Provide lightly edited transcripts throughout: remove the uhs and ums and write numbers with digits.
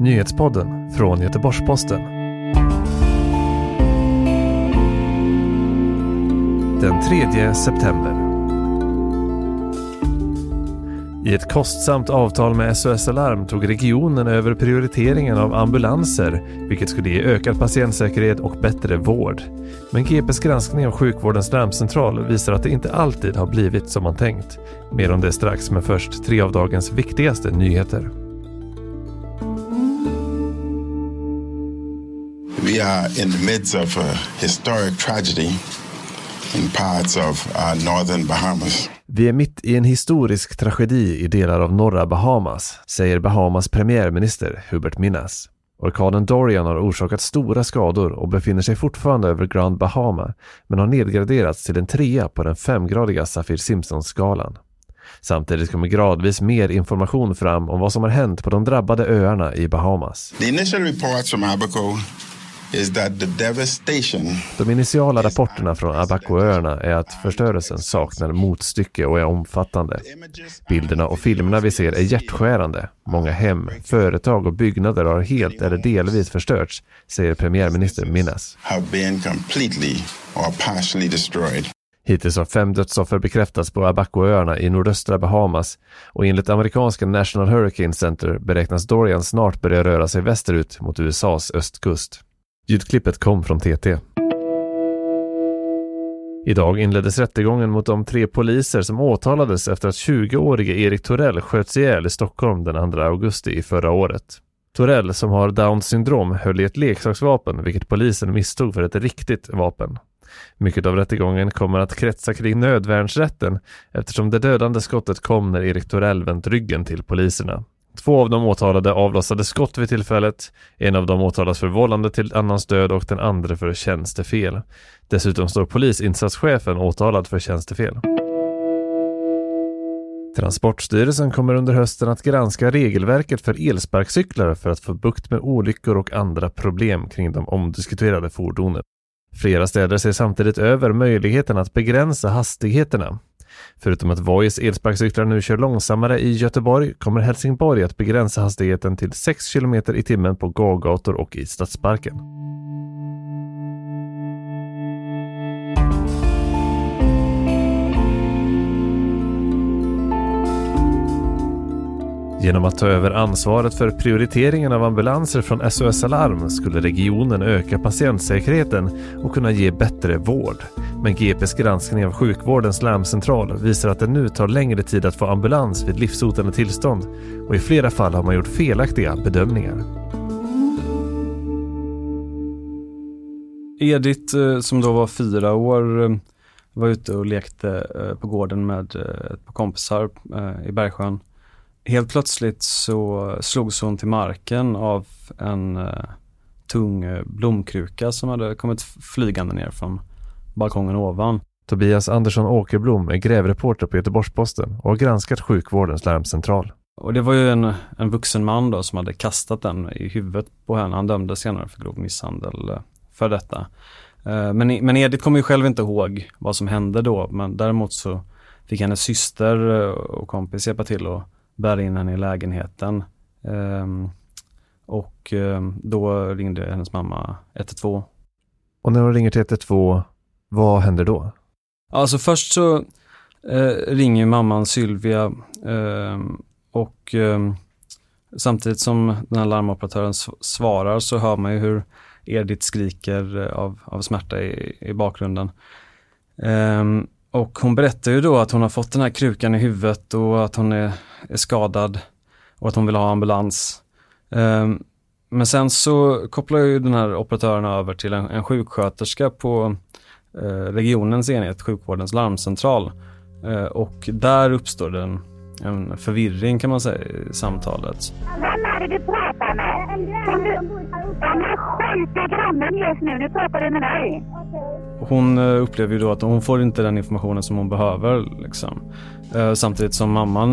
Nyhetspodden från Göteborgsposten. Den 3 september. I ett kostsamt avtal med SOS Alarm tog regionen över prioriteringen av ambulanser, vilket skulle ge ökad patientsäkerhet och bättre vård. Men GPs granskning av sjukvårdens larmcentral visar att det inte alltid har blivit som man tänkt. Mer om det strax, men först 3 av dagens viktigaste nyheter. We are in the midst of a historic tragedy in parts of northern Bahamas. Vi är mitt i en historisk tragedi i delar av norra Bahamas, säger Bahamas premiärminister Hubert Minnis. Orkanen Dorian har orsakat stora skador och befinner sig fortfarande över Grand Bahama, men har nedgraderats till en 3 på den 5-gradiga Saffir-Simpson-skalan. Samtidigt kommer gradvis mer information fram om vad som har hänt på de drabbade öarna I Bahamas. The initial reports from Abaco is that the devastation. De initiala rapporterna från Abaco-öarna är att förstörelsen saknar motstycke och är omfattande. Bilderna och filmerna vi ser är hjärtskärande. Många hem, företag och byggnader har helt eller delvis förstörts, säger premiärminister Minnis. Have been completely or partially destroyed. Hittills har 5 dödsoffer bekräftats på Abaco-öarna I nordöstra Bahamas och enligt amerikanska National Hurricane Center beräknas Dorian snart börja röra sig västerut mot USAs östkust. Ljudklippet kom från TT. Idag inleddes rättegången mot de 3 poliser som åtalades efter att 20-årige Erik Torell sköts ihjäl I Stockholm den 2 augusti I förra året. Torell, som har Down-syndrom, höll I ett leksaksvapen, vilket polisen misstog för ett riktigt vapen. Mycket av rättegången kommer att kretsa kring nödvärnsrätten eftersom det dödande skottet kom när Erik Torell vänt ryggen till poliserna. 2 av de åtalade avlossade skott vid tillfället, en av dem åtalas för vållande till annans död och den andra för tjänstefel. Dessutom står polisinsatschefen åtalad för tjänstefel. Transportstyrelsen kommer under hösten att granska regelverket för elsparkcyklar för att få bukt med olyckor och andra problem kring de omdiskuterade fordonen. Flera städer ser samtidigt över möjligheten att begränsa hastigheterna. Förutom att Vajes elsparkcyklar nu kör långsammare I Göteborg kommer Helsingborg att begränsa hastigheten till 6 km I timmen på gågator och I stadsparken. Genom att ta över ansvaret för prioriteringen av ambulanser från SOS Alarm skulle regionen öka patientsäkerheten och kunna ge bättre vård. Men GPs granskning av sjukvårdens larmcentral visar att det nu tar längre tid att få ambulans vid livshotande tillstånd och I flera fall har man gjort felaktiga bedömningar. Edith, som då var 4 år, var ute och lekte på gården med ett par kompisar I Bergsjön. Helt plötsligt så slogs hon till marken av en tung blomkruka som hade kommit flygande ner från balkongen ovan. Tobias Andersson Åkerblom är grävreporter på Göteborgsposten och har granskat sjukvårdens larmcentral. Och det var ju en vuxen man då som hade kastat den I huvudet på henne. Han dömdes senare för grov misshandel för detta. Men Edith kommer ju själv inte ihåg vad som hände då. Men däremot så fick hennes syster och kompis hjälpa till och bär in henne I lägenheten. Och då ringde hennes mamma 112. Och när hon ringer till 112, vad händer då? Alltså först så ringer mamman Sylvia och samtidigt som den här larmoperatören svarar så hör man ju hur Edith skriker av smärta i bakgrunden. Och hon berättar ju då att hon har fått den här krukan I huvudet och att hon är skadad och att hon vill ha ambulans. Men sen så kopplar ju den här operatören över till en sjuksköterska på regionens enhet, sjukvårdens larmcentral. Och där uppstår en förvirring kan man säga I samtalet. Vem är det du pratar med? De skjuter grannen just nu, nu pratar du med mig. Hon upplever ju då att hon får inte den informationen som hon behöver. Liksom. Samtidigt som mamman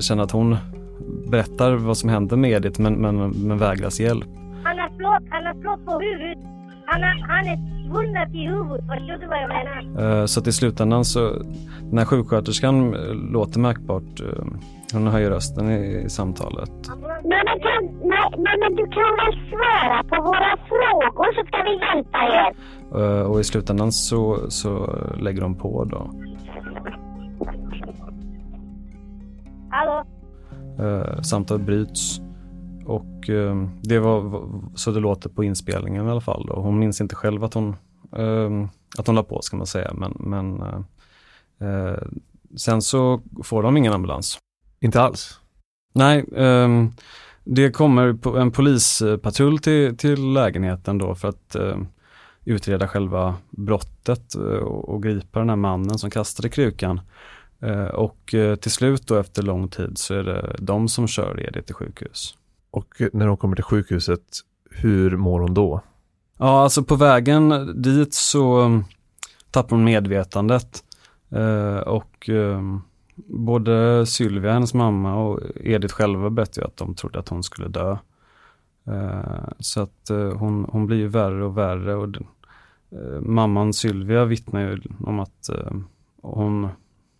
känner att hon berättar vad som händer med Edith men vägras hjälp. Han har slått på huvudet. Han är hundrat i huvudet. Förstår du vad jag menar? Så att i slutändan så, den här sjuksköterskan låter märkbart, hon höjer rösten i samtalet. Men du kan väl svara på våra frågor så ska vi hjälpa er. Och i slutändan så lägger de på då. Hallå? Samtalet bryts. Och det var så det låter på inspelningen i alla fall. Och hon minns inte själv att hon la på, ska man säga. Men sen så får de ingen ambulans. Inte alls? Nej, det kommer en polispatrull till lägenheten då för att utreda själva brottet och gripa den här mannen som kastade krukan. Och till slut då efter lång tid så är det de som kör Edith till sjukhus. Och när de kommer till sjukhuset, hur mår hon då? Ja, alltså på vägen dit så tappar hon medvetandet. Och både Sylvia, hennes mamma och Edith själva berättade ju att de trodde att hon skulle dö. Så att hon blir ju värre och värre. Och mamman Sylvia vittnar ju om att hon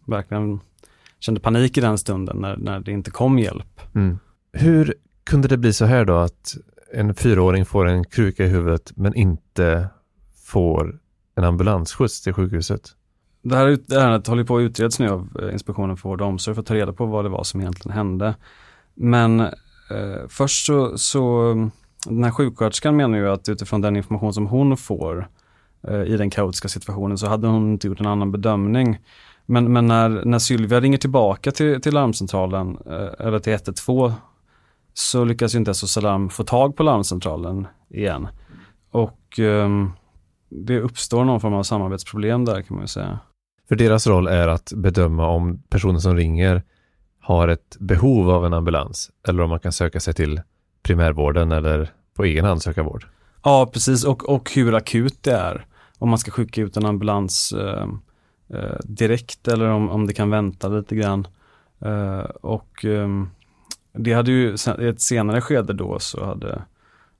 verkligen kände panik i den stunden när det inte kom hjälp. Mm. Hur kunde det bli så här då att en 4-åring får en kruka i huvudet men inte får en ambulansskjuts till sjukhuset? Det här ärendet håller på att utredas nu av Inspektionen för vård och omsorg för att ta reda på vad det var som egentligen hände. Men först så den här sjuksköterskan menar ju att utifrån den information som hon får i den kaotiska situationen så hade hon inte gjort en annan bedömning. Men när Sylvia ringer tillbaka till larmcentralen eller till 112 så lyckas ju inte SOS Alarm få tag på larmcentralen igen. Och det uppstår någon form av samarbetsproblem där, kan man ju säga. För deras roll är att bedöma om personen som ringer har ett behov av en ambulans eller om man kan söka sig till primärvården eller på egen hand söka vård. Ja, precis. Och hur akut det är. Om man ska skicka ut en ambulans direkt eller om det kan vänta lite grann. Det hade ju i ett senare skede då så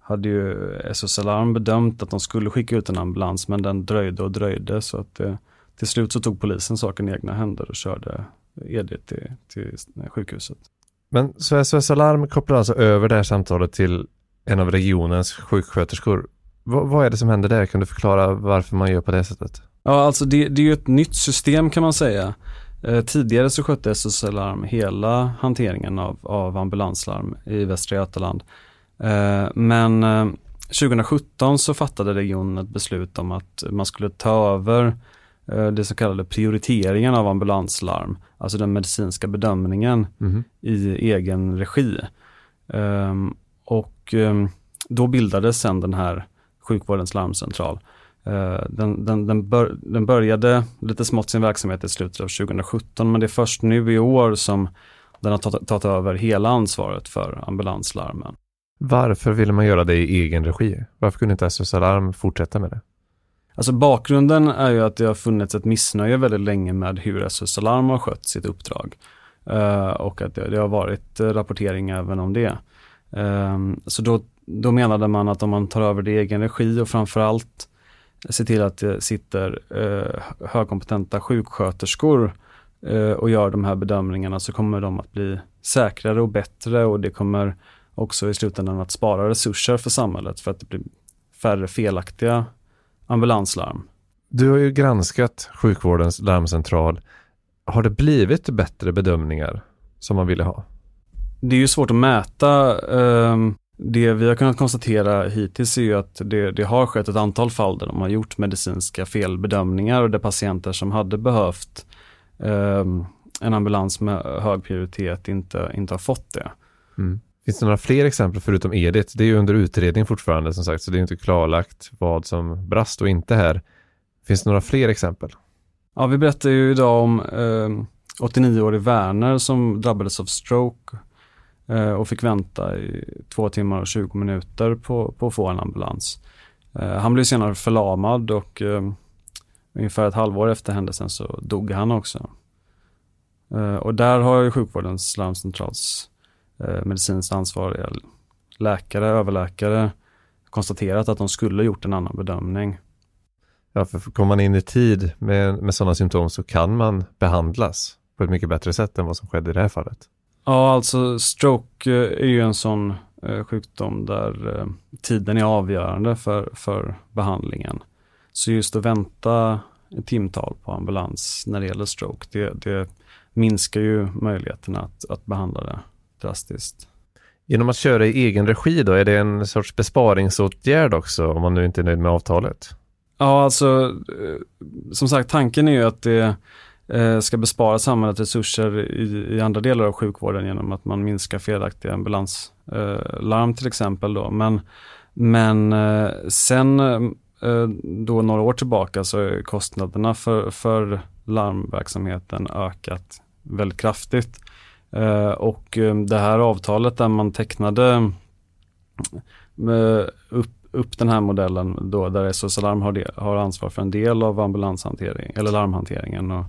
hade ju SOS Alarm bedömt att de skulle skicka ut en ambulans men den dröjde så att till slut så tog polisen saken i egna händer och körde Edith till sjukhuset. Men SOS Alarm kopplar alltså över det här samtalet till en av regionens sjuksköterskor. Vad är det som händer där? Kan du förklara varför man gör på det sättet? Ja, alltså det är ju ett nytt system kan man säga. Tidigare så skötte SOS Alarm hela hanteringen av ambulanslarm i Västra Götaland. Men 2017 så fattade regionen ett beslut om att man skulle ta över det så kallade prioriteringen av ambulanslarm. Alltså den medicinska bedömningen i egen regi. Och då bildades sedan den här sjukvårdens larmcentral. Den började lite smått sin verksamhet i slutet av 2017, men det är först nu i år som den har tagit över hela ansvaret för ambulanslarmen. Varför ville man göra det i egen regi? Varför kunde inte SOS Alarm fortsätta med det? Alltså bakgrunden är ju att det har funnits ett missnöje väldigt länge med hur SOS Alarm har skött sitt uppdrag. Och att det har varit rapportering även om det. Så då menade man att om man tar över det i egen regi och framförallt se till att det sitter högkompetenta sjuksköterskor och gör de här bedömningarna så kommer de att bli säkrare och bättre och det kommer också i slutändan att spara resurser för samhället för att det blir färre felaktiga ambulanslarm. Du har ju granskat sjukvårdens larmcentral. Har det blivit bättre bedömningar som man ville ha? Det är ju svårt att mäta. Det vi har kunnat konstatera hittills är ju att det har skett ett antal fall där de har gjort medicinska felbedömningar och där patienter som hade behövt en ambulans med hög prioritet inte har fått det. Mm. Finns det några fler exempel förutom Edith? Det är ju under utredning fortfarande som sagt så det är inte klarlagt vad som brast och inte här. Finns det några fler exempel? Ja, vi berättar ju idag om 89-årig Werner som drabbades av stroke och fick vänta i 2 timmar och 20 minuter på att få en ambulans. Han blev senare förlamad och ungefär ett halvår efter händelsen så dog han också. Och där har ju sjukvårdens larmcentrals medicinskt ansvariga överläkare konstaterat att de skulle gjort en annan bedömning. Ja, för kommer man in i tid med sådana symptom så kan man behandlas på ett mycket bättre sätt än vad som skedde i det här fallet. Ja, alltså stroke är ju en sån sjukdom där tiden är avgörande för behandlingen. Så just att vänta ett timtal på ambulans när det gäller stroke, det minskar ju möjligheterna att behandla det drastiskt. Genom att köra i egen regi då, är det en sorts besparingsåtgärd också om man nu inte är nöjd med avtalet? Ja, alltså som sagt, tanken är ju att det ska bespara samhällets resurser i andra delar av sjukvården genom att man minskar felaktiga ambulanslarm till exempel då. Men sen då några år tillbaka så är kostnaderna för larmverksamheten ökat väldigt kraftigt. Och det här avtalet där man tecknade upp den här modellen då, där SOS Alarm har ansvar för en del av ambulanshantering eller larmhanteringen och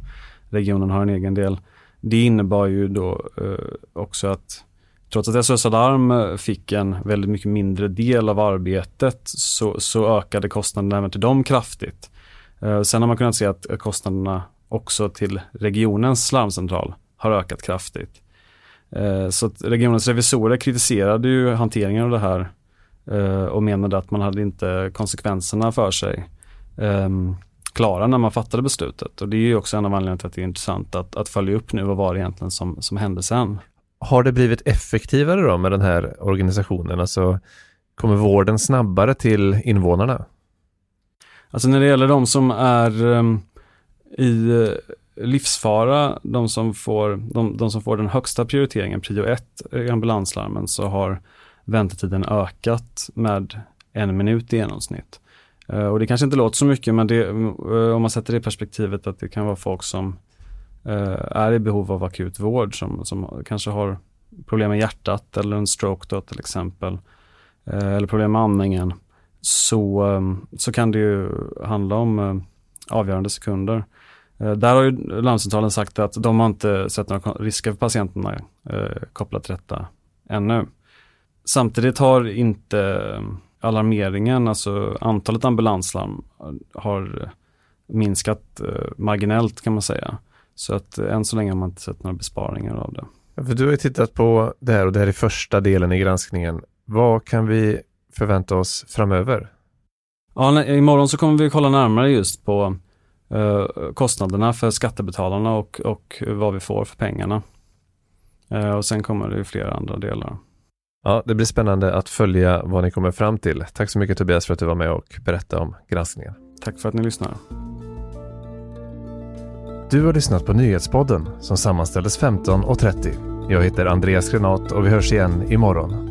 regionen har en egen del. Det innebar ju då också att trots att SOS Alarm fick en väldigt mycket mindre del av arbetet så ökade kostnaderna även till dem kraftigt. Sen har man kunnat se att kostnaderna också till regionens larmcentral har ökat kraftigt. Så att regionens revisorer kritiserade ju hanteringen av det här och menade att man hade inte konsekvenserna för sig klara när man fattade beslutet. Och det är ju också en av anledningarna till att det är intressant att följa upp nu vad var det egentligen som hände sen. Har det blivit effektivare då med den här organisationen? Alltså, kommer vården snabbare till invånarna? Alltså när det gäller de som är i livsfara, de som får den högsta prioriteringen, prio 1 i ambulanslarmen, så har väntetiden ökat med 1 minut i genomsnitt. Och det kanske inte låter så mycket, men det, om man sätter det i perspektivet att det kan vara folk som är i behov av akut vård som kanske har problem med hjärtat eller en stroke då, till exempel, eller problem med andningen, så kan det ju handla om avgörande sekunder. Där har ju larmcentralen sagt att de har inte sett några risker för patienterna kopplat till detta ännu. Samtidigt har inte alarmeringen, alltså antalet ambulanslarm, har minskat marginellt kan man säga. Så att än så länge har man inte sett några besparingar av det. Ja, för du har ju tittat på det här och det här är första delen i granskningen. Vad kan vi förvänta oss framöver? Ja, imorgon så kommer vi kolla närmare just på kostnaderna för skattebetalarna och vad vi får för pengarna. Och sen kommer det ju flera andra delar. Ja, det blir spännande att följa vad ni kommer fram till. Tack så mycket Tobias för att du var med och berättade om granskningen. Tack för att ni lyssnar. Du har lyssnat på Nyhetspodden som sammanställdes 15:30. Jag heter Andreas Granath och vi hörs igen imorgon.